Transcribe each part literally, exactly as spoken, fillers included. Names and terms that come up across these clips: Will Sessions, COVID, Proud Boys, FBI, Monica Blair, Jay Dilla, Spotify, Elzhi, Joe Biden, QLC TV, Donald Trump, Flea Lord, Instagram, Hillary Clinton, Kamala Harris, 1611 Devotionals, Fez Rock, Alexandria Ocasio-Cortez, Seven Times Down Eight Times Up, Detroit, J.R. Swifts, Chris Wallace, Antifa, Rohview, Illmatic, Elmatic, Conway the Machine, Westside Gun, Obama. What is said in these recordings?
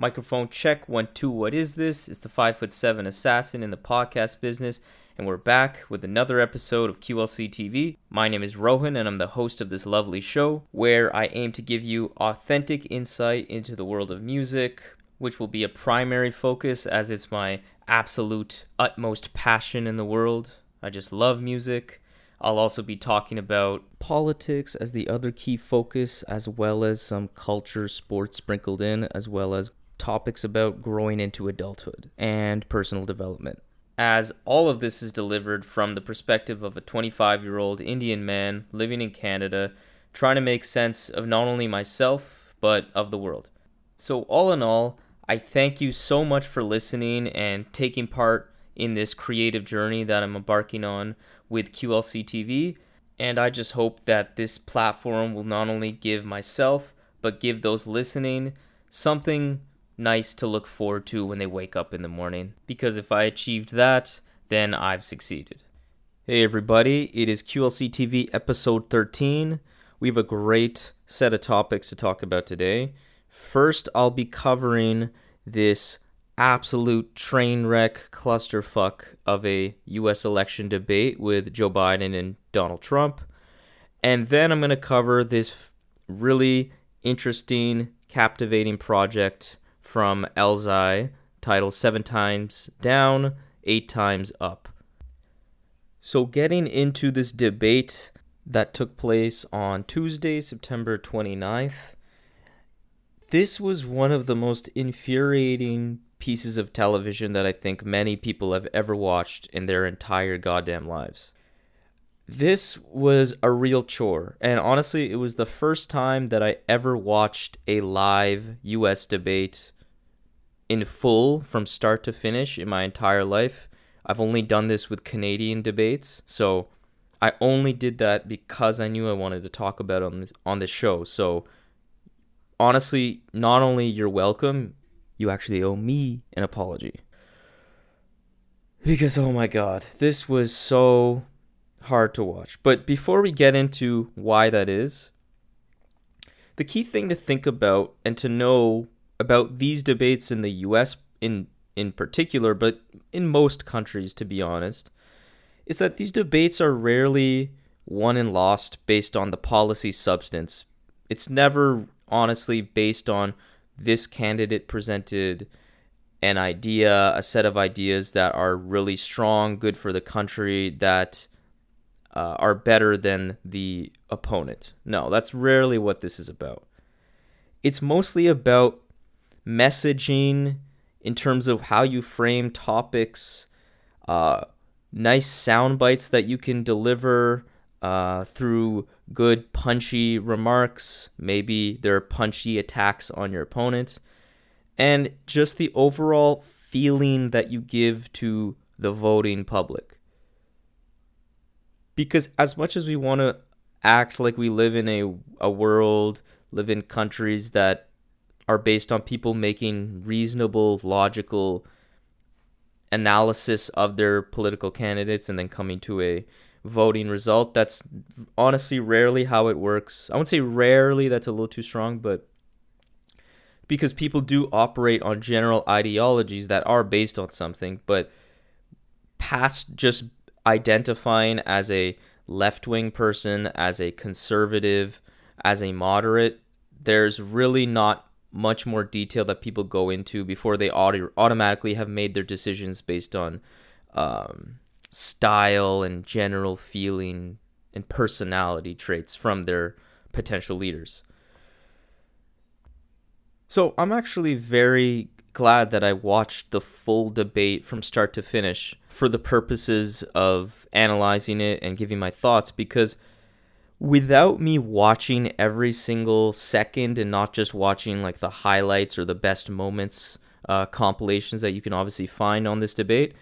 Microphone check, one, two, what is this? It's the five foot seven assassin in the podcast business, and we're back with another episode of Q L C T V. My name is Rohan, and I'm the host of this lovely show, where I aim to give you authentic insight into the world of music, which will be a primary focus as it's my absolute utmost passion in the world. I just love music. I'll also be talking about politics as the other key focus, as well as some culture, sports sprinkled in, as well as topics about growing into adulthood and personal development. As all of this is delivered from the perspective of a twenty-five-year-old Indian man living in Canada, trying to make sense of not only myself, but of the world. So all in all, I thank you so much for listening and taking part in this creative journey that I'm embarking on with Q L C T V, and I just hope that this platform will not only give myself, but give those listening something nice to look forward to when they wake up in the morning, because if I achieved that, then I've succeeded. Hey everybody, it is Q L C T V episode thirteen. We have a great set of topics to talk about today. First, I'll be covering this absolute train wreck clusterfuck of a U S election debate with Joe Biden and Donald Trump. And then I'm going to cover this really interesting, captivating project from Elzhi titled Seven Times Down, Eight Times Up. So getting into this debate that took place on Tuesday, September twenty-ninth, this was one of the most infuriating pieces of television that I think many people have ever watched in their entire goddamn lives. This was a real chore, and honestly, it was the first time that I ever watched a live U S debate in full from start to finish in my entire life. I've only done this with Canadian debates, so I only did that because I knew I wanted to talk about it on this, on this show. So honestly, not only you're welcome, you actually owe me an apology. Because, oh my God, this was so hard to watch. But before we get into why that is, the key thing to think about and to know about these debates in the U S in, in particular, but in most countries, to be honest, is that these debates are rarely won and lost based on the policy substance. It's never, honestly, based on this candidate presented an idea, a set of ideas that are really strong, good for the country, that uh, are better than the opponent. No, that's rarely what this is about. It's mostly about messaging in terms of how you frame topics, uh, nice sound bites that you can deliver uh, through good punchy remarks, maybe there are punchy attacks on your opponent, and just the overall feeling that you give to the voting public. Because as much as we want to act like we live in a, a world, live in countries that are based on people making reasonable, logical analysis of their political candidates and then coming to a voting result, that's honestly rarely how it works. I wouldn't say rarely, that's a little too strong, but because people do operate on general ideologies that are based on something, but past just identifying as a left-wing person, as a conservative, as a moderate, there's really not much more detail that people go into before they auto- automatically have made their decisions based on um style and general feeling and personality traits from their potential leaders. So I'm actually very glad that I watched the full debate from start to finish for the purposes of analyzing it and giving my thoughts, because without me watching every single second and not just watching like the highlights or the best moments uh, compilations that you can obviously find on this debate,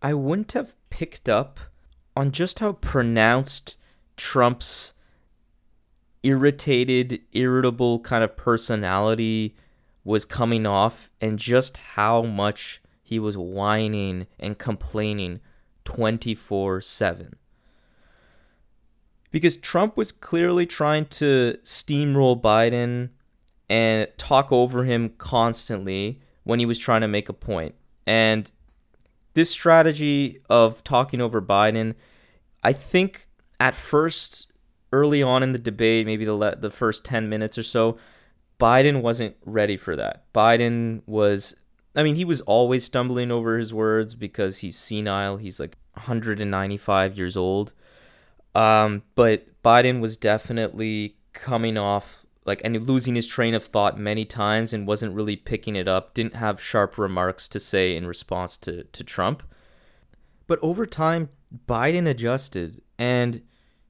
I wouldn't have picked up on just how pronounced Trump's irritated, irritable kind of personality was coming off, and just how much he was whining and complaining twenty-four seven. Because Trump was clearly trying to steamroll Biden and talk over him constantly when he was trying to make a point. And this strategy of talking over Biden, I think at first, early on in the debate, maybe the le- the first ten minutes or so, Biden wasn't ready for that. Biden was, I mean, he was always stumbling over his words because he's senile. He's like one hundred ninety-five years old. Um, but Biden was definitely coming off like and losing his train of thought many times and wasn't really picking it up, didn't have sharp remarks to say in response to, to Trump. But over time, Biden adjusted, and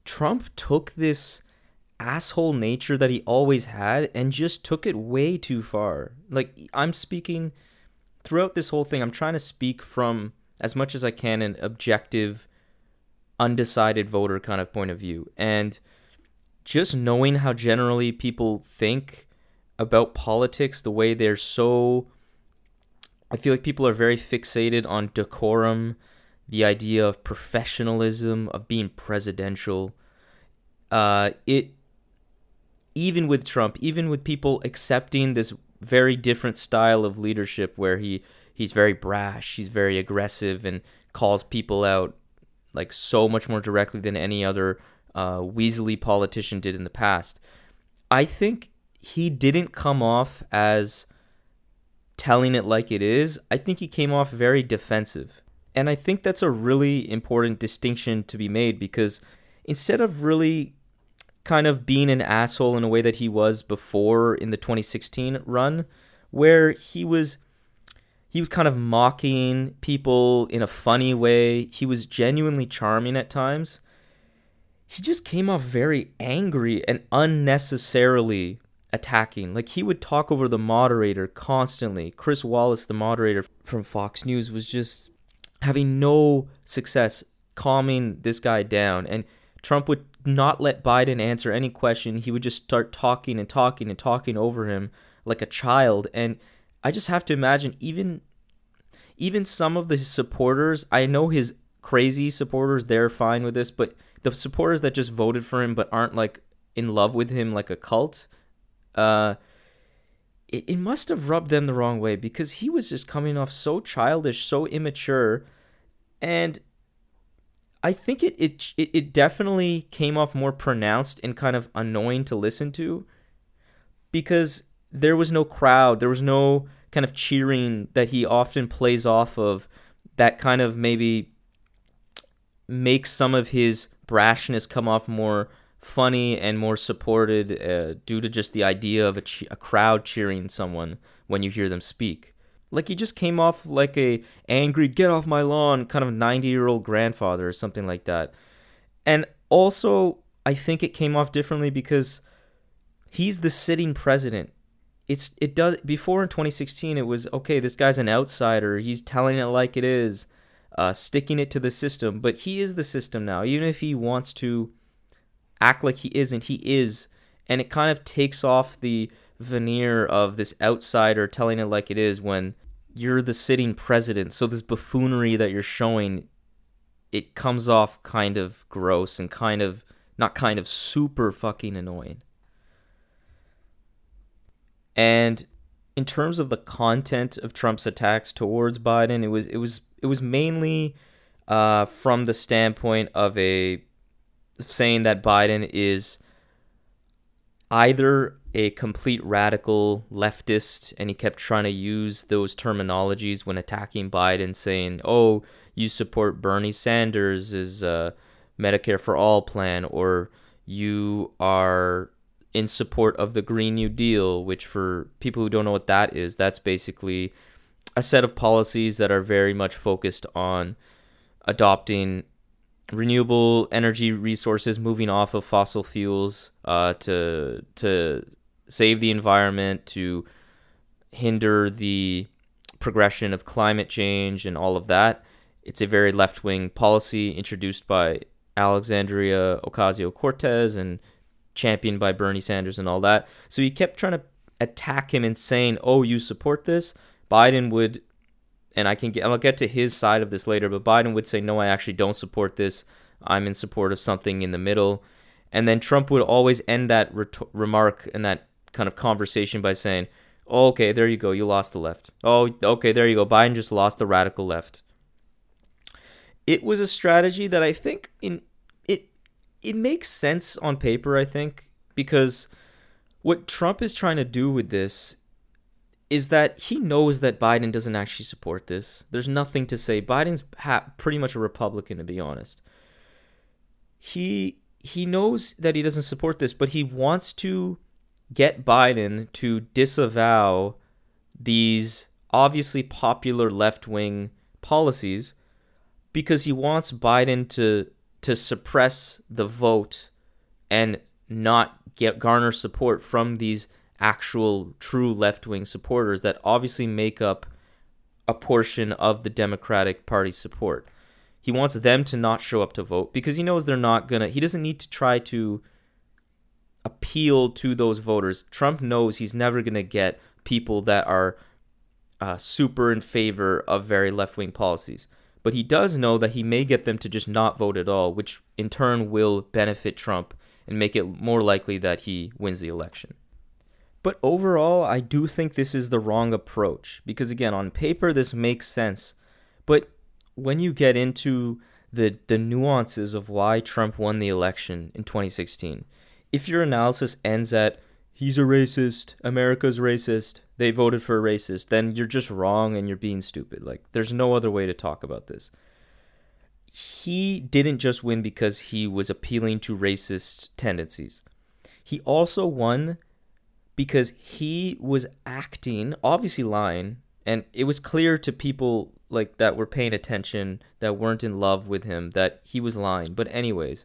Trump took this asshole nature that he always had and just took it way too far. Like, I'm speaking throughout this whole thing, I'm trying to speak from as much as I can an objective, undecided voter kind of point of view. And just knowing how generally people think about politics, the way they're so, I feel like people are very fixated on decorum, the idea of professionalism, of being presidential. Uh, it, even with Trump, even with people accepting this very different style of leadership where he, he's very brash, he's very aggressive and calls people out like so much more directly than any other uh, weaselly politician did in the past. I think he didn't come off as telling it like it is. I think he came off very defensive. And I think that's a really important distinction to be made, because instead of really kind of being an asshole in a way that he was before in the twenty sixteen run, where he was he was kind of mocking people in a funny way, he was genuinely charming at times, he just came off very angry and unnecessarily attacking. Like, he would talk over the moderator constantly. Chris Wallace, the moderator from Fox News, was just having no success calming this guy down, and Trump would not let Biden answer any question. He would just start talking and talking and talking over him like a child. And I just have to imagine even even some of the supporters, I know his crazy supporters, they're fine with this, but the supporters that just voted for him but aren't like in love with him like a cult, uh, it, it must have rubbed them the wrong way, because he was just coming off so childish, so immature. And I think it, it it it definitely came off more pronounced and kind of annoying to listen to, because there was no crowd, there was no kind of cheering that he often plays off of, that kind of maybe makes some of his brashness come off more funny and more supported uh, due to just the idea of a, che- a crowd cheering someone when you hear them speak. Like, he just came off like a angry, get off my lawn, kind of ninety-year-old grandfather or something like that. And also, I think it came off differently because he's the sitting president. It's it does before in twenty sixteen, it was, okay, this guy's an outsider. He's telling it like it is, uh, sticking it to the system. But he is the system now. Even if he wants to act like he isn't, he is. And it kind of takes off the veneer of this outsider telling it like it is when you're the sitting president. So this buffoonery that you're showing, it comes off kind of gross and kind of, not kind of, super fucking annoying. And in terms of the content of Trump's attacks towards Biden, it was it was it was mainly uh, from the standpoint of a saying that Biden is either a complete radical leftist, and he kept trying to use those terminologies when attacking Biden, saying, oh, you support Bernie Sanders' uh, Medicare for All plan, or you are in support of the Green New Deal, which for people who don't know what that is, that's basically a set of policies that are very much focused on adopting renewable energy resources, moving off of fossil fuels, uh, to to save the environment, to hinder the progression of climate change and all of that. It's a very left-wing policy introduced by Alexandria Ocasio-Cortez and championed by Bernie Sanders and all that. So he kept trying to attack him and saying, oh, you support this? Biden would... And I can get, I'll get to his side of this later, but Biden would say, no, I actually don't support this. I'm in support of something in the middle. And then Trump would always end that re- remark and that kind of conversation by saying, oh, okay, there you go, you lost the left. Oh, okay, there you go, Biden just lost the radical left. It was a strategy that I think in it it makes sense on paper, I think, because what Trump is trying to do with this is that he knows that Biden doesn't actually support this. There's nothing to say. Biden's ha- pretty much a Republican, to be honest. He he knows that he doesn't support this, but he wants to get Biden to disavow these obviously popular left-wing policies because he wants Biden to to suppress the vote and not get garner support from these actual true left-wing supporters that obviously make up a portion of the Democratic Party support. He wants them to not show up to vote because he knows they're not gonna. He doesn't need to try to appeal to those voters. Trump knows he's never gonna get people that are uh, super in favor of very left-wing policies. But he does know that he may get them to just not vote at all, which in turn will benefit Trump and make it more likely that he wins the election. But overall, I do think this is the wrong approach because, again, on paper, this makes sense. But when you get into the the nuances of why Trump won the election in twenty sixteen, if your analysis ends at, he's a racist, America's racist, they voted for a racist, then you're just wrong and you're being stupid. Like, there's no other way to talk about this. He didn't just win because he was appealing to racist tendencies. He also won because he was acting, obviously lying, and it was clear to people like that were paying attention, that weren't in love with him, that he was lying. But anyways,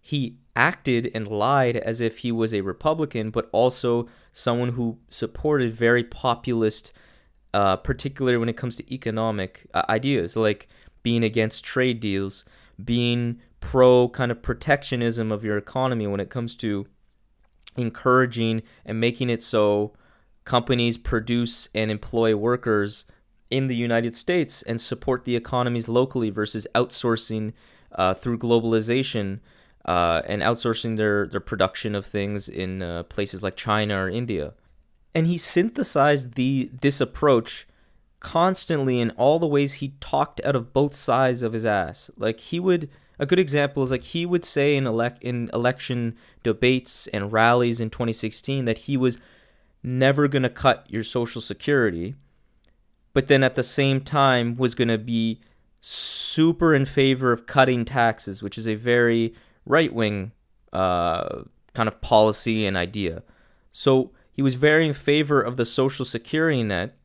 he acted and lied as if he was a Republican, but also someone who supported very populist, uh, particularly when it comes to economic uh, ideas, like being against trade deals, being pro kind of protectionism of your economy when it comes to encouraging and making it so companies produce and employ workers in the United States and support the economies locally versus outsourcing uh, through globalization uh, and outsourcing their, their production of things in uh, places like China or India. And he synthesized the this approach constantly in all the ways he talked out of both sides of his ass. Like he would... A good example is like he would say in elect in election debates and rallies in twenty sixteen that he was never going to cut your Social Security, but then at the same time was going to be super in favor of cutting taxes, which is a very right-wing uh, kind of policy and idea. So he was very in favor of the Social Security net,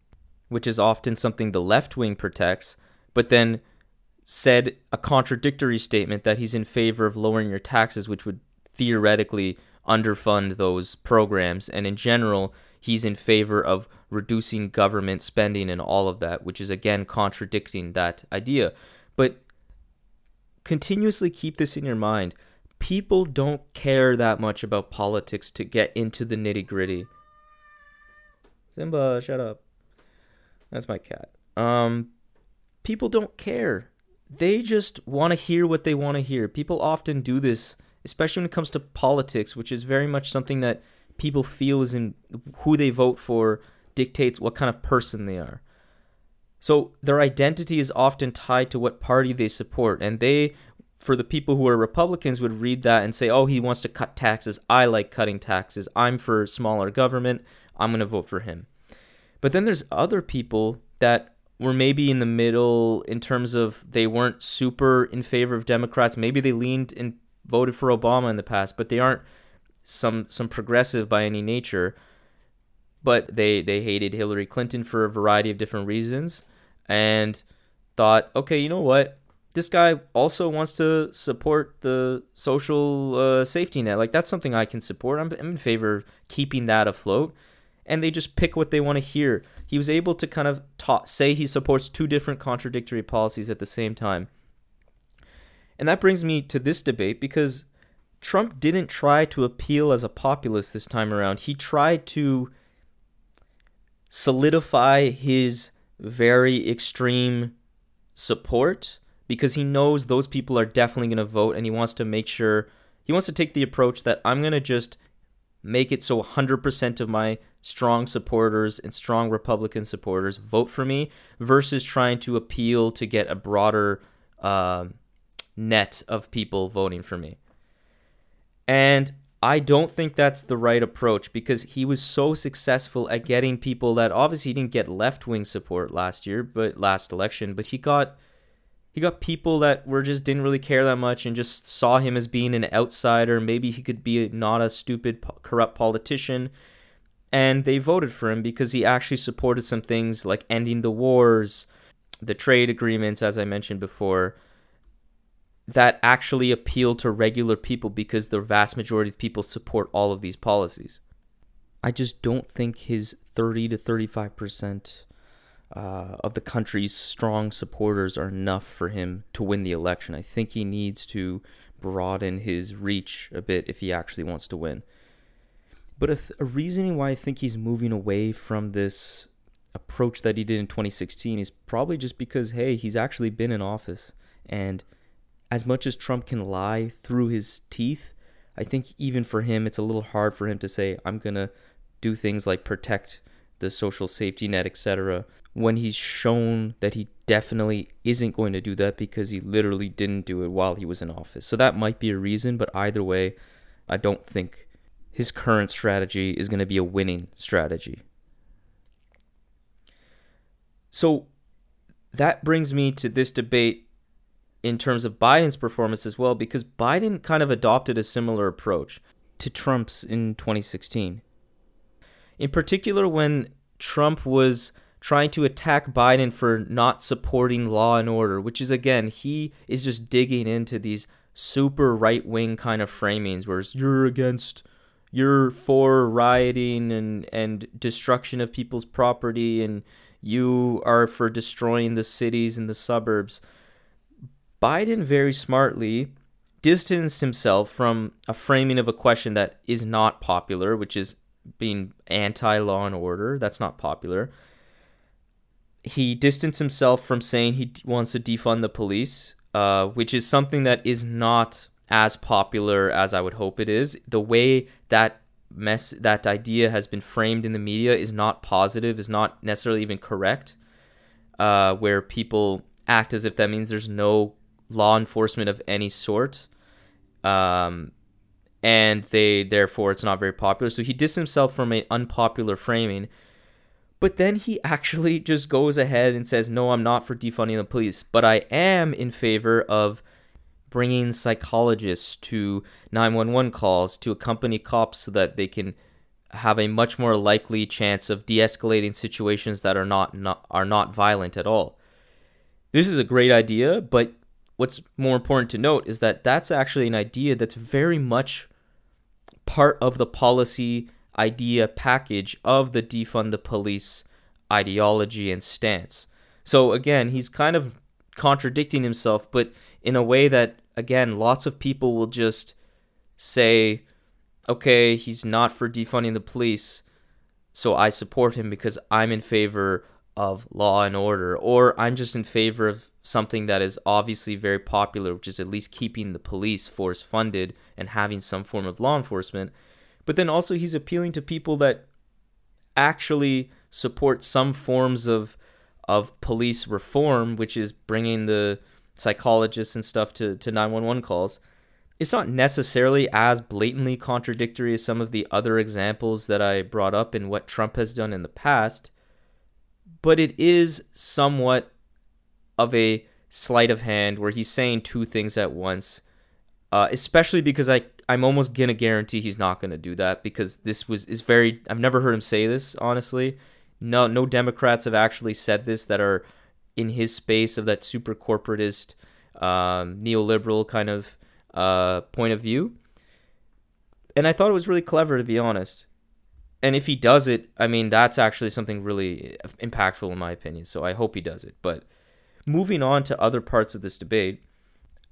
which is often something the left wing protects, but then said a contradictory statement that he's in favor of lowering your taxes, which would theoretically underfund those programs. And in general, he's in favor of reducing government spending and all of that, which is, again, contradicting that idea. But continuously keep this in your mind. People don't care that much about politics to get into the nitty-gritty. Simba, shut up. That's my cat. Um, people don't care. They just want to hear what they want to hear. People often do this, especially when it comes to politics, which is very much something that people feel is in who they vote for dictates what kind of person they are. So their identity is often tied to what party they support. And they, for the people who are Republicans, would read that and say, oh, he wants to cut taxes. I like cutting taxes. I'm for smaller government. I'm going to vote for him. But then there's other people that were maybe in the middle in terms of they weren't super in favor of Democrats. Maybe they leaned and voted for Obama in the past, but they aren't some some progressive by any nature. But they, they hated Hillary Clinton for a variety of different reasons and thought, okay, you know what? This guy also wants to support the social uh, safety net. Like, that's something I can support. I'm, I'm in favor of keeping that afloat. And they just pick what they want to hear. He was able to kind of ta- say he supports two different contradictory policies at the same time. And that brings me to this debate because Trump didn't try to appeal as a populist this time around. He tried to solidify his very extreme support because he knows those people are definitely going to vote, and he wants to make sure, he wants to take the approach that I'm going to just make it so one hundred percent of my strong supporters and strong Republican supporters vote for me, versus trying to appeal to get a broader uh, net of people voting for me. And I don't think that's the right approach, because he was so successful at getting people that obviously he didn't get left-wing support last year, but last election, but he got he got people that were just didn't really care that much and just saw him as being an outsider. Maybe he could be not a stupid, corrupt politician, and they voted for him because he actually supported some things like ending the wars, the trade agreements, as I mentioned before, that actually appeal to regular people, because the vast majority of people support all of these policies. I just don't think his thirty to thirty-five percent uh, of the country's strong supporters are enough for him to win the election. I think he needs to broaden his reach a bit if he actually wants to win. But a, th- a reason why I think he's moving away from this approach that he did in twenty sixteen is probably just because, hey, he's actually been in office, and as much as Trump can lie through his teeth, I think even for him, it's a little hard for him to say, I'm going to do things like protect the social safety net, et cetera, when he's shown that he definitely isn't going to do that because he literally didn't do it while he was in office. So that might be a reason, but either way, I don't think his current strategy is going to be a winning strategy. So that brings me to this debate in terms of Biden's performance as well, because Biden kind of adopted a similar approach to Trump's in twenty sixteen. In particular, when Trump was trying to attack Biden for not supporting law and order, which is, again, he is just digging into these super right-wing kind of framings where it's, you're against, you're for rioting and, and destruction of people's property, and you are for destroying the cities and the suburbs. Biden very smartly distanced himself from a framing of a question that is not popular, which is being anti-law and order. That's not popular. He distanced himself from saying he wants to defund the police, uh, which is something that is not as popular as I would hope it is. The way that mess, that idea has been framed in the media is not positive, is not necessarily even correct, uh, where people act as if that means there's no law enforcement of any sort, um, and they therefore it's not very popular. So he distanced himself from an unpopular framing, but then he actually just goes ahead and says, no, I'm not for defunding the police, but I am in favor of bringing psychologists to nine one one calls to accompany cops so that they can have a much more likely chance of de-escalating situations that are not, not are not violent at all. This is a great idea, but what's more important to note is that that's actually an idea that's very much part of the policy idea package of the defund the police ideology and stance. So again, he's kind of contradicting himself, but in a way that, again, lots of people will just say, okay, he's not for defunding the police, so I support him because I'm in favor of law and order, or I'm just in favor of something that is obviously very popular, which is at least keeping the police force funded and having some form of law enforcement. But then also he's appealing to people that actually support some forms of of police reform, which is bringing the psychologists and stuff to, to nine one one calls. It's not necessarily as blatantly contradictory as some of the other examples that I brought up and what Trump has done in the past, but it is somewhat of a sleight of hand where he's saying two things at once, uh, especially because I, I'm almost going to guarantee he's not going to do that, because this was is very, I've never heard him say this, honestly. No, no Democrats have actually said this that are in his space of that super corporatist, um, neoliberal kind of uh, point of view. And I thought it was really clever, to be honest. And if he does it, I mean, that's actually something really impactful in my opinion. So I hope he does it. But moving on to other parts of this debate,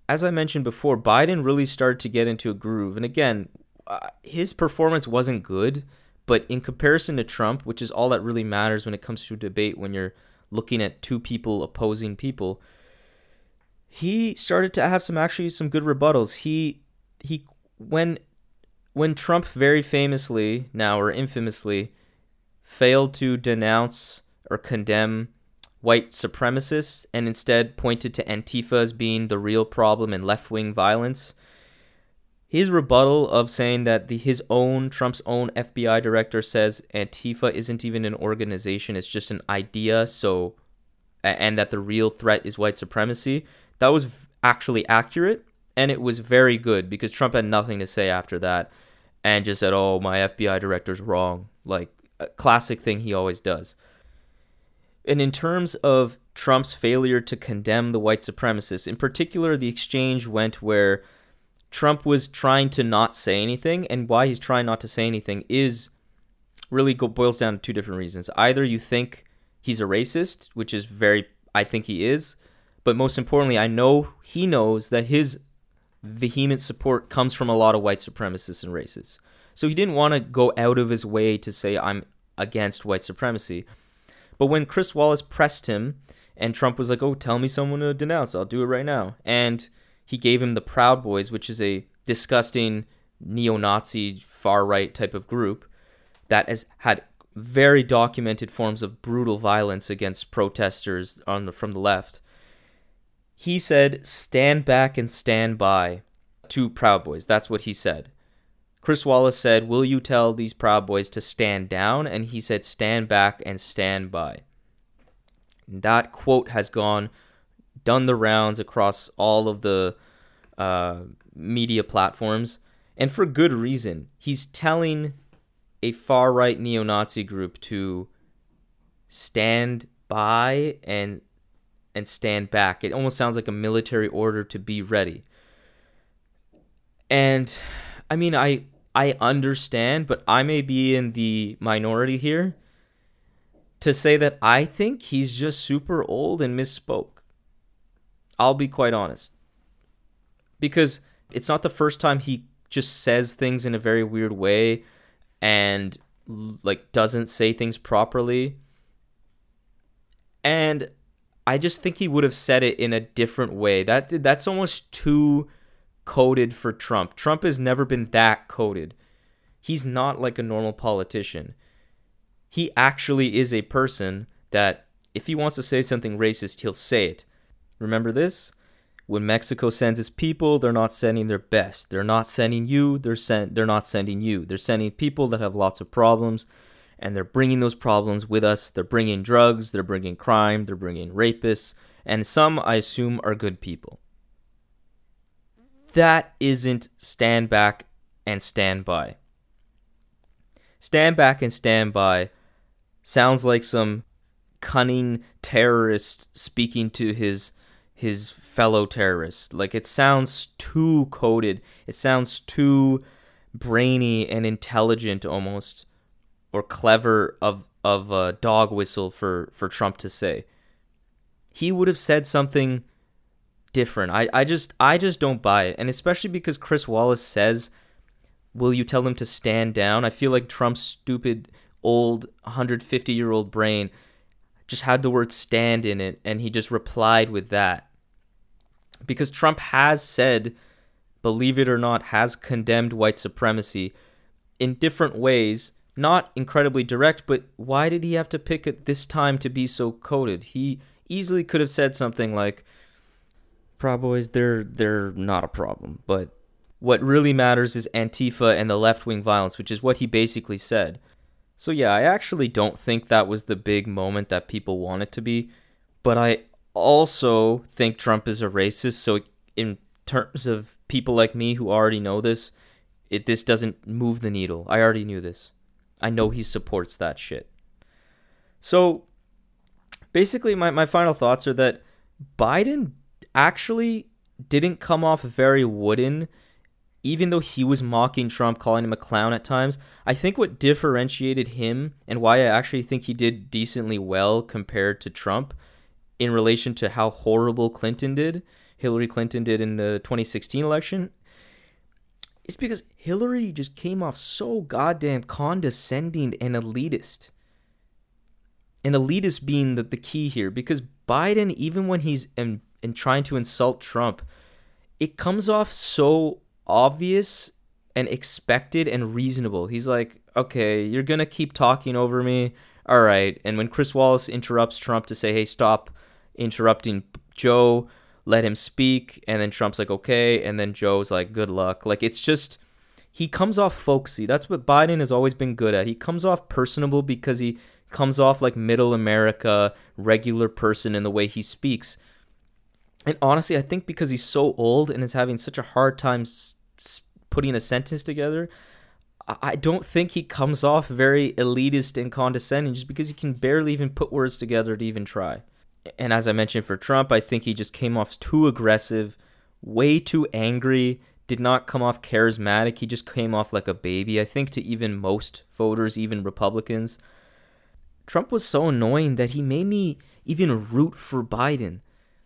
as I mentioned before, Biden really started to get into a groove. And again, uh, his performance wasn't good, but in comparison to Trump, which is all that really matters when it comes to a debate when you're looking at two people opposing people, he started to have some actually some good rebuttals. He, he when when Trump very famously now or infamously failed to denounce or condemn white supremacists and instead pointed to Antifa as being the real problem in left-wing violence, his rebuttal of saying that the his own, Trump's own F B I director says Antifa isn't even an organization, it's just an idea, so, and that the real threat is white supremacy, that was actually accurate, and it was very good, because Trump had nothing to say after that, and just said, oh, my F B I director's wrong, like, a classic thing he always does. And in terms of Trump's failure to condemn the white supremacists, in particular, the exchange went where Trump was trying to not say anything, and why he's trying not to say anything is really go, boils down to two different reasons. Either you think he's a racist, which is very, I think he is, but most importantly, I know he knows that his vehement support comes from a lot of white supremacists and racists. So he didn't want to go out of his way to say, I'm against white supremacy. But when Chris Wallace pressed him, and Trump was like, oh, tell me someone to denounce, I'll do it right now. And he gave him the Proud Boys, which is a disgusting neo-Nazi far-right type of group that has had very documented forms of brutal violence against protesters on the, from the left. He said, stand back and stand by to Proud Boys. That's what he said. Chris Wallace said, will you tell these Proud Boys to stand down? And he said, stand back and stand by. That quote has gone done the rounds across all of the uh, media platforms, and for good reason. He's telling a far-right neo-Nazi group to stand by and and stand back. It almost sounds like a military order to be ready. And, I mean, I I understand, but I may be in the minority here to say that I think he's just super old and misspoke. I'll be quite honest, because it's not the first time he just says things in a very weird way and like doesn't say things properly. And I just think he would have said it in a different way. That that's almost too coded for Trump. Trump has never been that coded. He's not like a normal politician. He actually is a person that if he wants to say something racist, he'll say it. Remember this? When Mexico sends its people, they're not sending their best. They're not sending you. They're sent. They're not sending you. They're sending people that have lots of problems, and they're bringing those problems with us. They're bringing drugs. They're bringing crime. They're bringing rapists, and some, I assume, are good people. That isn't stand back and stand by. Stand back and stand by sounds like some cunning terrorist speaking to his... his fellow terrorists. Like, it sounds too coded. It sounds too brainy and intelligent almost, or clever of of a dog whistle for, for Trump to say. He would have said something different. I, I just I just don't buy it. And especially because Chris Wallace says, will you tell them to stand down? I feel like Trump's stupid old one hundred fifty year old brain just had the word stand in it, and he just replied with that. Because Trump has said, believe it or not, has condemned white supremacy in different ways, not incredibly direct, but why did he have to pick at this time to be so coded? He easily could have said something like, Proud Boys, they're, they're not a problem, but what really matters is Antifa and the left-wing violence, which is what he basically said. So yeah, I actually don't think that was the big moment that people want it to be, but I also think Trump is a racist, so in terms of people like me who already know this, it this doesn't move the needle. I already knew this. I know he supports that shit. So basically my, my final thoughts are that Biden actually didn't come off very wooden. Even though he was mocking Trump, calling him a clown at times, I think what differentiated him and why I actually think he did decently well compared to Trump in relation to how horrible Clinton did, Hillary Clinton did in the twenty sixteen election, is because Hillary just came off so goddamn condescending and elitist. And elitist being the, the key here, because Biden, even when he's in, in trying to insult Trump, it comes off so obvious and expected and reasonable. He's like, okay, you're going to keep talking over me. All right. And when Chris Wallace interrupts Trump to say, hey, stop interrupting Joe, let him speak. And then Trump's like, okay. And then Joe's like, good luck. Like, it's just, he comes off folksy. That's what Biden has always been good at. He comes off personable because he comes off like middle America, regular person in the way he speaks. And honestly, I think because he's so old and is having such a hard time putting a sentence together, I don't think he comes off very elitist and condescending just because he can barely even put words together to even try. And as I mentioned for Trump, I think he just came off too aggressive, way too angry, did not come off charismatic. He just came off like a baby, I think, to even most voters, even Republicans. Trump was so annoying that he made me even root for Biden.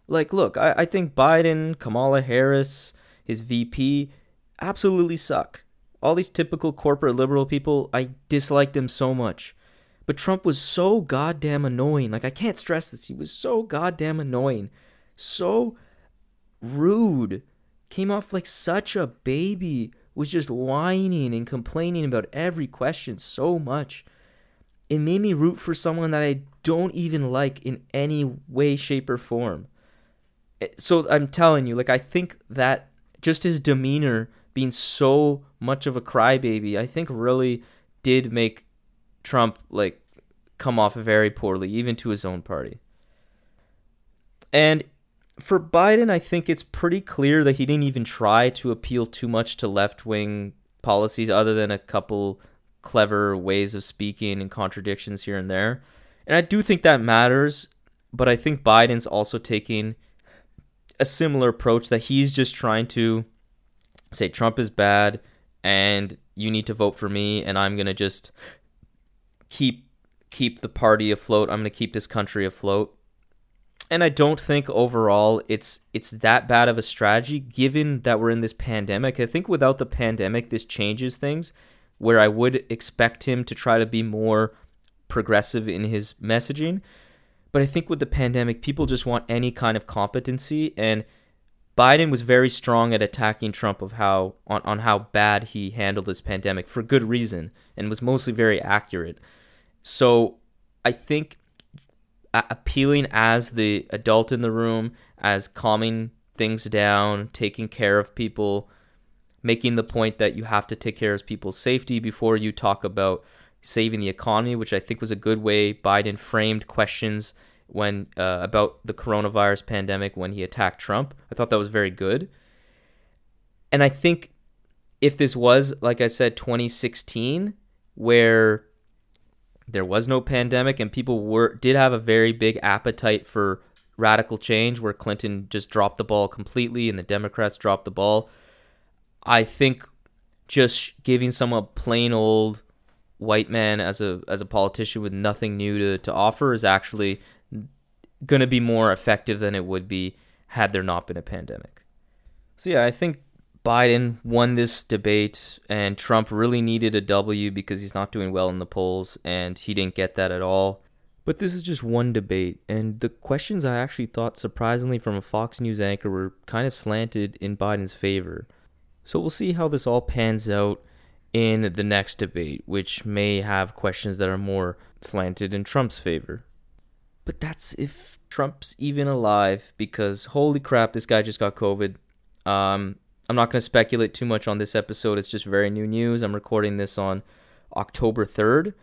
Like, look, I, I think Biden, Kamala Harris, his V P, absolutely suck. All these typical corporate liberal people, I dislike them so much. But Trump was so goddamn annoying. Like, I can't stress this. He was so goddamn annoying. So rude. Came off like such a baby. Was just whining and complaining about every question so much. It made me root for someone that I don't even like in any way, shape, or form. So I'm telling you, like, I think that just his demeanor being so much of a crybaby, I think really did make Trump, like, come off very poorly, even to his own party. And for Biden, I think it's pretty clear that he didn't even try to appeal too much to left-wing policies other than a couple clever ways of speaking and contradictions here and there. And I do think that matters, but I think Biden's also taking a similar approach that he's just trying to say Trump is bad and you need to vote for me and I'm going to just keep keep the party afloat. I'm going to keep this country afloat. And I don't think overall it's it's that bad of a strategy given that we're in this pandemic. I think without the pandemic, this changes things where I would expect him to try to be more progressive in his messaging. But I think with the pandemic, people just want any kind of competency. And Biden was very strong at attacking Trump of how on, on how bad he handled this pandemic for good reason and was mostly very accurate. So I think appealing as the adult in the room, as calming things down, taking care of people, making the point that you have to take care of people's safety before you talk about saving the economy, which I think was a good way Biden framed questions when uh, about the coronavirus pandemic when he attacked Trump. I thought that was very good. And I think if this was, like I said, twenty sixteen, where there was no pandemic and people were did have a very big appetite for radical change, where Clinton just dropped the ball completely and the Democrats dropped the ball, I think just giving someone a plain old white man as a as a politician with nothing new to, to offer is actually going to be more effective than it would be had there not been a pandemic. So yeah, I think Biden won this debate and Trump really needed a W because he's not doing well in the polls and he didn't get that at all. But this is just one debate, and the questions I actually thought surprisingly from a Fox News anchor were kind of slanted in Biden's favor. So we'll see how this all pans out in the next debate, which may have questions that are more slanted in Trump's favor. But that's if Trump's even alive, because holy crap, this guy just got COVID. Um, I'm not going to speculate too much on this episode. It's just very new news. I'm recording this on October third.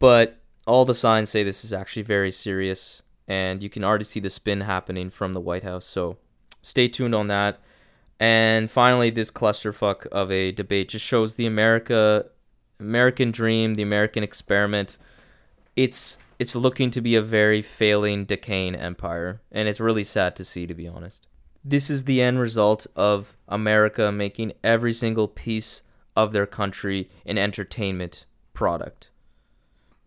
But all the signs say this is actually very serious, and you can already see the spin happening from the White House. So stay tuned on that. And finally, this clusterfuck of a debate just shows the America, American dream, the American experiment. It's it's looking to be a very failing, decaying empire, and it's really sad to see, to be honest. This is the end result of America making every single piece of their country an entertainment product.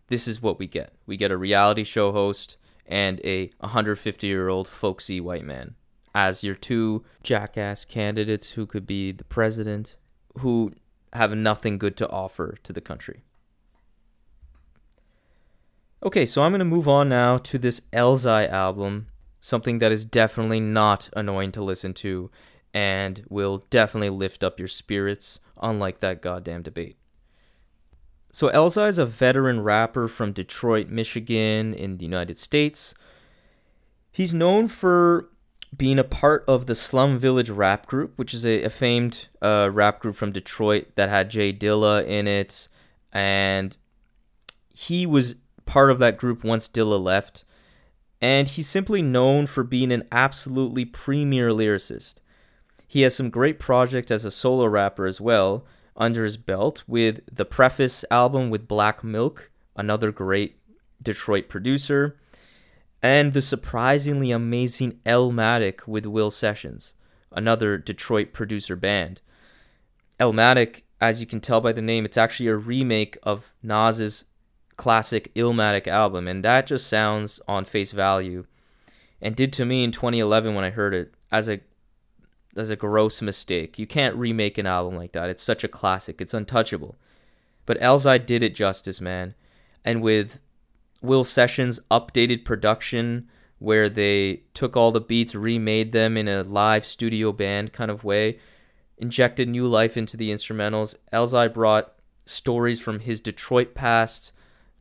This is what we get. We get a reality show host and a one hundred fifty-year-old folksy white man as your two jackass candidates who could be the president, who have nothing good to offer to the country. Okay, so I'm going to move on now to this Elzhi album, something that is definitely not annoying to listen to. and will definitely lift up your spirits, unlike that goddamn debate. So Elzhi is a veteran rapper from Detroit, Michigan in the United States. He's known for being a part of the Slum Village rap group, which is a, a famed uh, rap group from Detroit that had Jay Dilla in it. And he was part of that group once Dilla left. And he's simply known for being an absolutely premier lyricist. He has some great projects as a solo rapper as well under his belt, with the Preface album with Black Milk, another great Detroit producer, and the surprisingly amazing Elmatic with Will Sessions, another Detroit producer band. Elmatic, as you can tell by the name, it's actually a remake of Nas's classic Illmatic album, and that just sounds on face value, and did to me in twenty eleven when I heard it, as a as a gross mistake. You can't remake an album like that. It's such a classic. It's untouchable. But Elzhi did it justice, man. And with Will Sessions' updated production, where they took all the beats, remade them in a live studio band kind of way, injected new life into the instrumentals, Elzhi brought stories from his Detroit past,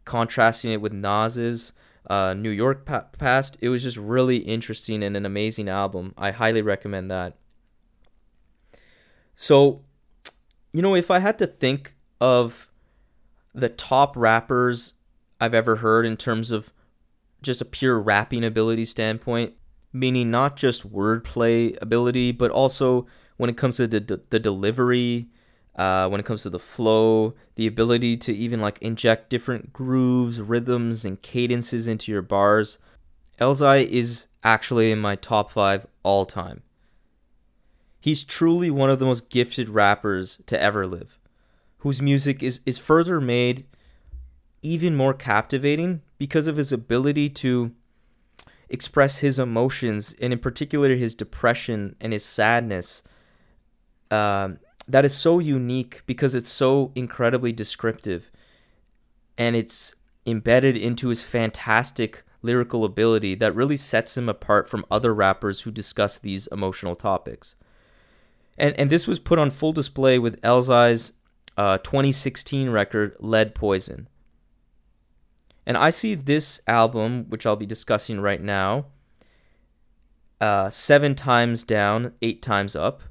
contrasting it with Nas's uh, New York pa- past. It was just really interesting and an amazing album. I highly recommend that. So, you know, if I had to think of the top rappers I've ever heard in terms of just a pure rapping ability standpoint, meaning not just wordplay ability, but also when it comes to the, the delivery, uh, when it comes to the flow, the ability to even like inject different grooves, rhythms, and cadences into your bars, Elzhi is actually in my top five all time. He's truly one of the most gifted rappers to ever live, whose music is, is further made even more captivating because of his ability to express his emotions, and in particular his depression and his sadness. Um, that is so unique because it's so incredibly descriptive, and it's embedded into his fantastic lyrical ability that really sets him apart from other rappers who discuss these emotional topics. And and this was put on full display with Elzhi's uh, twenty sixteen record, Lead Poison. And I see this album, which I'll be discussing right now, uh, Seven Times Down, Eight Times Up.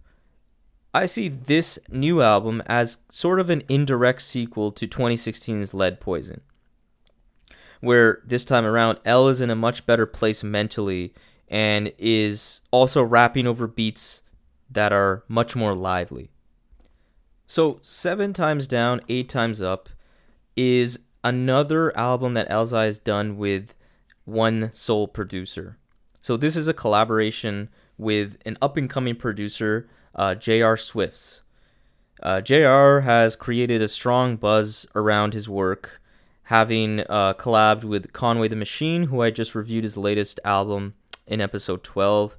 I see this new album as sort of an indirect sequel to twenty sixteen's Lead Poison, where this time around, El is in a much better place mentally and is also rapping over beats that are much more lively. So Seven Times Down, Eight Times Up is another album that Elzhi has done with one sole producer. So this is a collaboration with an up-and-coming producer, uh, J R. Swifts. Uh, J R has created a strong buzz around his work, having uh, collabed with Conway the Machine, who I just reviewed his latest album in episode twelve,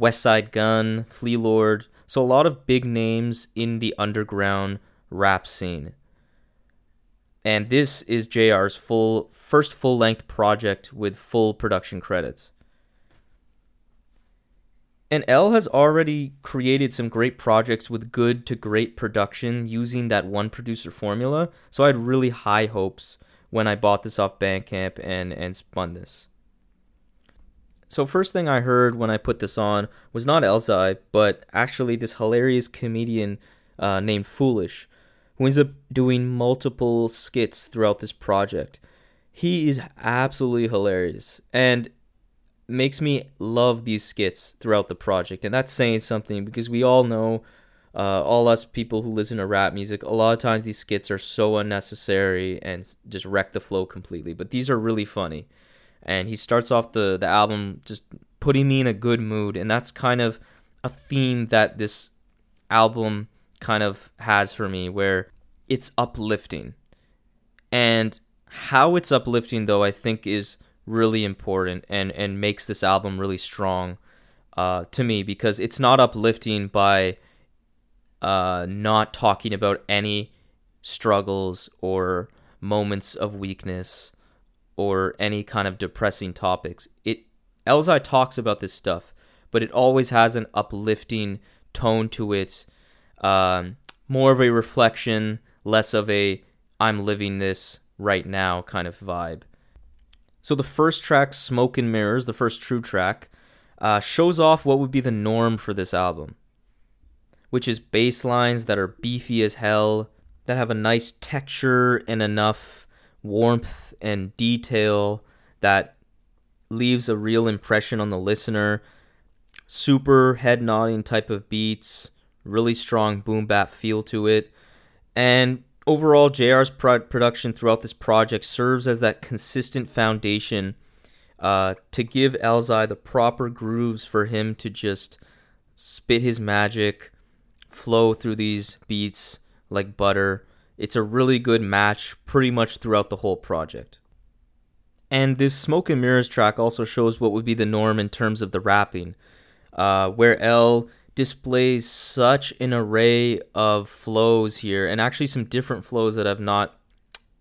Westside Gun, Flea Lord, so a lot of big names in the underground rap scene. And this is J R's full first full-length project with full production credits. And El has already created some great projects with good to great production using that one producer formula, so I had really high hopes when I bought this off Bandcamp and, and spun this. So first thing I heard when I put this on was not Elzhi, but actually this hilarious comedian uh, named Foolish, who ends up doing multiple skits throughout this project. He is absolutely hilarious and makes me love these skits throughout the project. And that's saying something because we all know, uh, all us people who listen to rap music, a lot of times these skits are so unnecessary and just wreck the flow completely. But these are really funny. And he starts off the, the album just putting me in a good mood. And that's kind of a theme that this album kind of has for me, where it's uplifting. And how it's uplifting, though, I think is really important and, and makes this album really strong uh, to me, because it's not uplifting by uh, not talking about any struggles or moments of weakness or any kind of depressing topics. It Elzhi talks about this stuff, but it always has an uplifting tone to it, um, more of a reflection, less of a I'm living this right now kind of vibe. So the first track, Smoke and Mirrors, the first true track, uh, shows off what would be the norm for this album, which is bass lines that are beefy as hell, that have a nice texture and enough warmth and detail that leaves a real impression on the listener. Super head nodding type of beats, really strong boom bap feel to it. And overall, J R's pro- production throughout this project serves as that consistent foundation uh, to give Elzhi the proper grooves for him to just spit his magic, flow through these beats like butter. It's a really good match pretty much throughout the whole project. And this Smoke and Mirrors track also shows what would be the norm in terms of the rapping, uh, where El displays such an array of flows here, and actually some different flows that I've not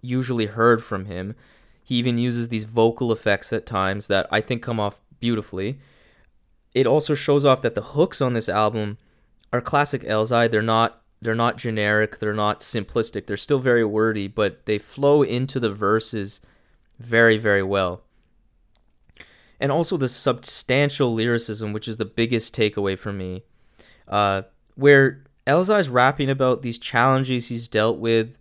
usually heard from him. He even uses these vocal effects at times that I think come off beautifully. It also shows off that the hooks on this album are classic Elzhi. They're not they're not generic, they're not simplistic, they're still very wordy, but they flow into the verses very, very well. And also the substantial lyricism, which is the biggest takeaway for me, uh, where Elzhi's rapping about these challenges he's dealt with,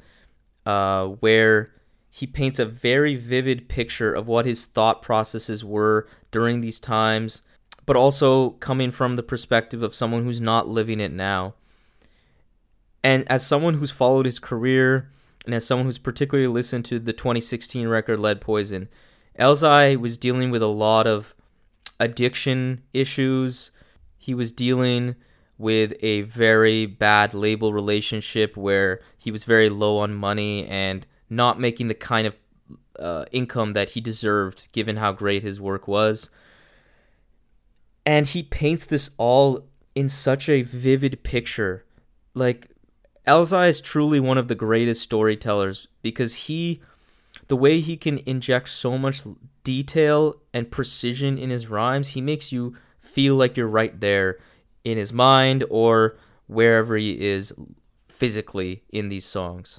uh, where he paints a very vivid picture of what his thought processes were during these times, but also coming from the perspective of someone who's not living it now. And as someone who's followed his career, and as someone who's particularly listened to the twenty sixteen record Lead Poison, Elzhi was dealing with a lot of addiction issues. He was dealing with a very bad label relationship where he was very low on money and not making the kind of uh, income that he deserved given how great his work was. And he paints this all in such a vivid picture. Like, Elzhi is truly one of the greatest storytellers because he, the way he can inject so much detail and precision in his rhymes, he makes you feel like you're right there in his mind or wherever he is physically in these songs.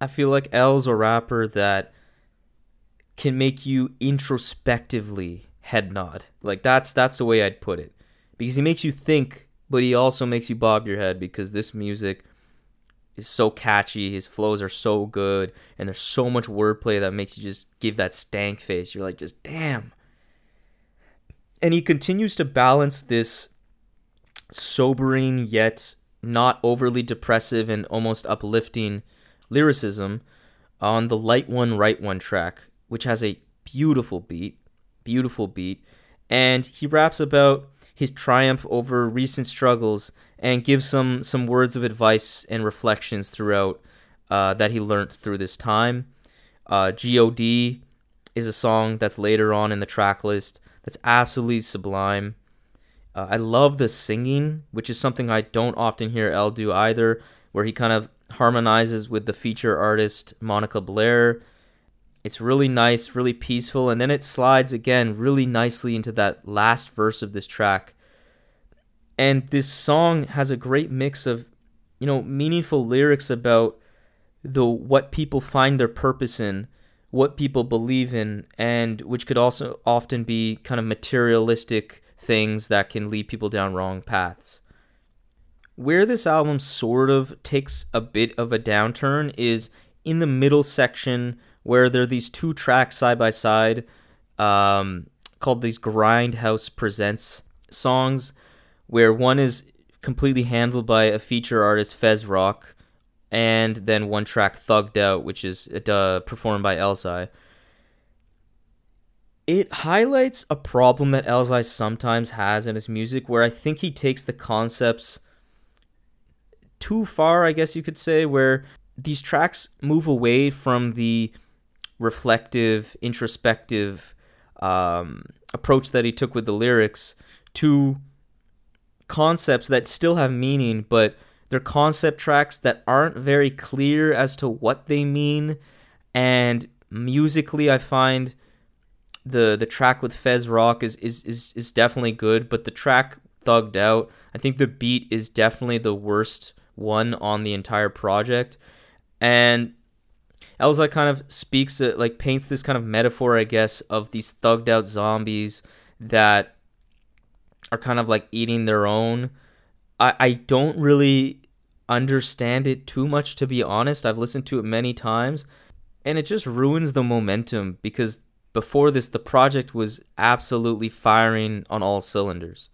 I feel like El's a rapper that can make you introspectively head nod. Like, that's that's the way I'd put it, because he makes you think, but he also makes you bob your head because this music is so catchy, his flows are so good, and there's so much wordplay that makes you just give that stank face. You're like, just damn. And he continues to balance this sobering yet not overly depressive and almost uplifting lyricism on the Light One Right One track, which has a beautiful beat. Beautiful beat, and he raps about his triumph over recent struggles and gives some some words of advice and reflections throughout uh, that he learned through this time. Uh, G O D is a song that's later on in the track list that's absolutely sublime. Uh, I love the singing, which is something I don't often hear El do either, where he kind of harmonizes with the feature artist Monica Blair. It's really nice, really peaceful, and then it slides again really nicely into that last verse of this track. And this song has a great mix of, you know, meaningful lyrics about the what people find their purpose in, what people believe in, and which could also often be kind of materialistic things that can lead people down wrong paths. Where this album sort of takes a bit of a downturn is in the middle section, where there are these two tracks side by side um, called these Grindhouse Presents songs, where one is completely handled by a feature artist, Fez Rock, and then one track, Thugged Out, which is uh, performed by Elzhi. It highlights a problem that Elzhi sometimes has in his music, where I think he takes the concepts too far, I guess you could say, where these tracks move away from the reflective, introspective um, approach that he took with the lyrics to concepts that still have meaning, but they're concept tracks that aren't very clear as to what they mean. And musically, I find the the track with Fez Rock is is is, is definitely good, but the track thugged out. I think the beat is definitely the worst one on the entire project. And Elzhi kind of speaks, like paints this kind of metaphor, I guess, of these thugged out zombies that are kind of like eating their own. I, I don't really understand it too much, to be honest. I've listened to it many times, and it just ruins the momentum, because before this, the project was absolutely firing on all cylinders.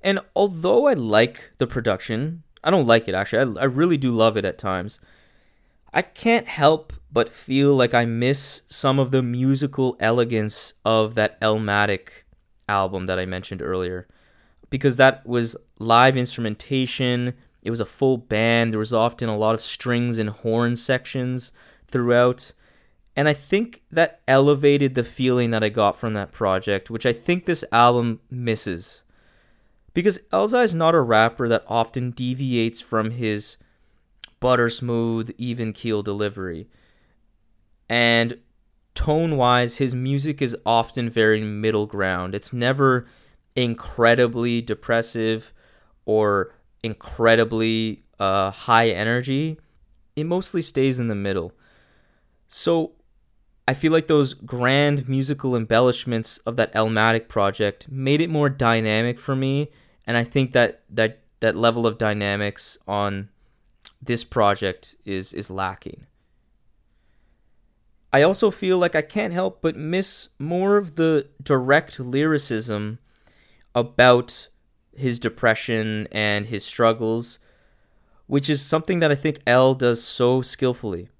And although I like the production, I don't like it actually, I, I really do love it at times, I can't help but feel like I miss some of the musical elegance of that Illmatic album that I mentioned earlier, because that was live instrumentation, it was a full band, there was often a lot of strings and horn sections throughout, and I think that elevated the feeling that I got from that project, which I think this album misses. Because Elzhi is not a rapper that often deviates from his butter smooth, even keel delivery. And tone-wise, his music is often very middle ground. It's never incredibly depressive or incredibly uh, high energy. It mostly stays in the middle. So I feel like those grand musical embellishments of that Elmatic project made it more dynamic for me. And I think that that, that level of dynamics on this project is is lacking. I also feel like I can't help but miss more of the direct lyricism about his depression and his struggles, which is something that I think El does so skillfully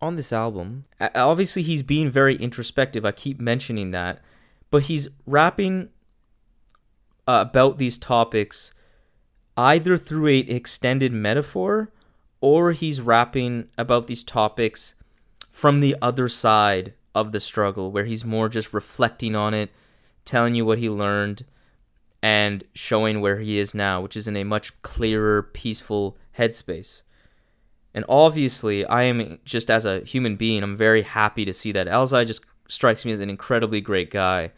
on this album. Obviously, he's being very introspective. I keep mentioning that, but he's rapping uh, about these topics either through an extended metaphor, or he's rapping about these topics from the other side of the struggle, where he's more just reflecting on it, telling you what he learned, and showing where he is now, which is in a much clearer, peaceful headspace. And obviously, I am, just as a human being, I'm very happy to see that. Elzhi just strikes me as an incredibly great guy.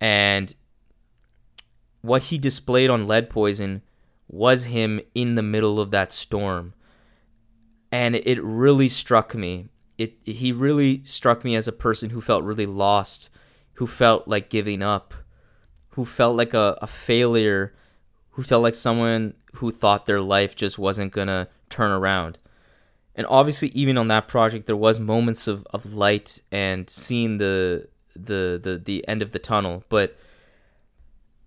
And what he displayed on Lead Poison was him in the middle of that storm. And it really struck me. It he really struck me as a person who felt really lost, who felt like giving up, who felt like a, a failure, who felt like someone who thought their life just wasn't going to turn around. And obviously, even on that project, there was moments of, of light and seeing the, the the the end of the tunnel. But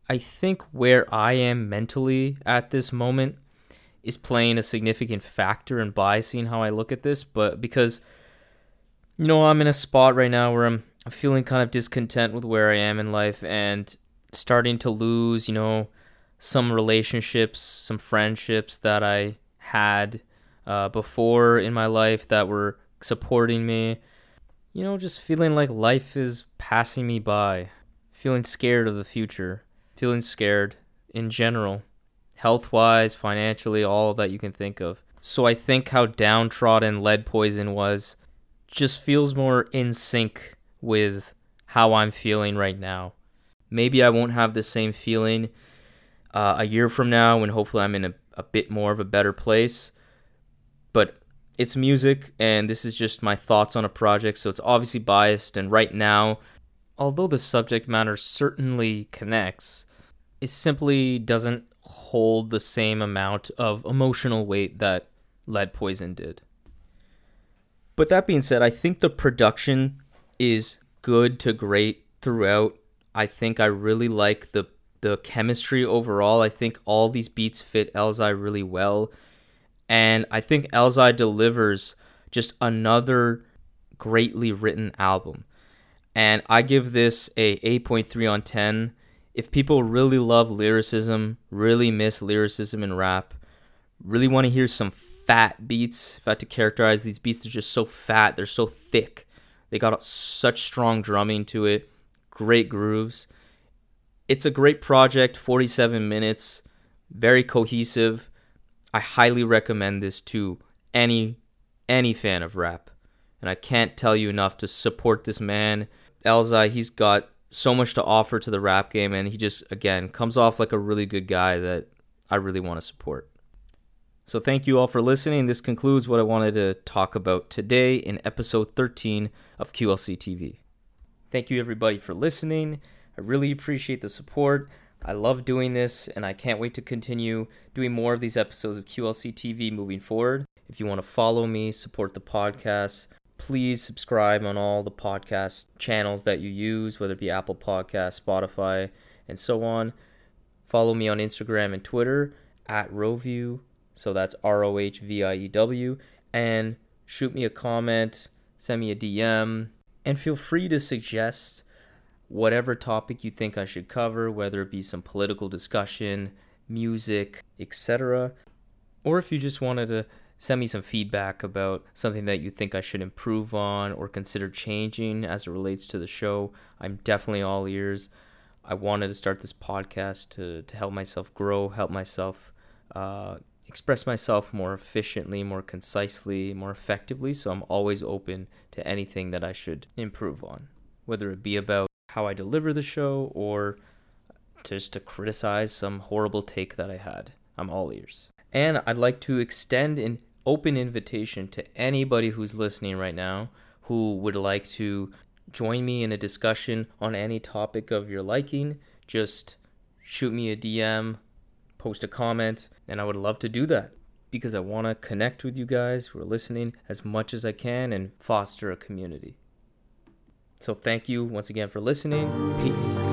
I think where I am mentally at this moment is playing a significant factor in biasing how I look at this, but because, you know, I'm in a spot right now where I'm, I'm feeling kind of discontent with where I am in life and starting to lose, you know, some relationships, some friendships that I had uh, before in my life that were supporting me, you know, just feeling like life is passing me by, feeling scared of the future, feeling scared in general. Health-wise, financially, all that you can think of. So I think how downtrodden Lead Poison was just feels more in sync with how I'm feeling right now. Maybe I won't have the same feeling uh, a year from now when hopefully I'm in a, a bit more of a better place. But it's music, and this is just my thoughts on a project, so it's obviously biased. And right now, although the subject matter certainly connects, it simply doesn't hold the same amount of emotional weight that Lead Poison did. But that being said, I think the production is good to great throughout. I think I really like the the chemistry overall. I think all these beats fit Elzhi really well. And I think Elzhi delivers just another greatly written album. And I give this a eight point three on ten. If people really love lyricism, really miss lyricism in rap, really want to hear some fat beats, if I had to characterize these beats, they're just so fat, they're so thick, they got such strong drumming to it, great grooves. It's a great project, forty-seven minutes, very cohesive. I highly recommend this to any any fan of rap. And I can't tell you enough to support this man. Elzhi, he's got so much to offer to the rap game, and he just, again, comes off like a really good guy that I really want to support. So thank you all for listening. This concludes what I wanted to talk about today in episode thirteen of Q L C T V. Thank you everybody for listening. I really appreciate the support. I love doing this, and I can't wait to continue doing more of these episodes of Q L C T V moving forward. If you want to follow me, support the podcast, please subscribe on all the podcast channels that you use, whether it be Apple Podcasts, Spotify, and so on. Follow me on Instagram and Twitter, at Rohview, so that's R O H V I E W, and shoot me a comment, send me a D M, and feel free to suggest whatever topic you think I should cover, whether it be some political discussion, music, et cetera. Or if you just wanted to send me some feedback about something that you think I should improve on or consider changing as it relates to the show, I'm definitely all ears. I wanted to start this podcast to, to help myself grow, help myself uh, express myself more efficiently, more concisely, more effectively. So I'm always open to anything that I should improve on, whether it be about how I deliver the show or just to criticize some horrible take that I had. I'm all ears. And I'd like to extend an open invitation to anybody who's listening right now who would like to join me in a discussion on any topic of your liking. Just shoot me a D M, post a comment, and I would love to do that because I want to connect with you guys who are listening as much as I can and foster a community. So thank you once again for listening. Peace.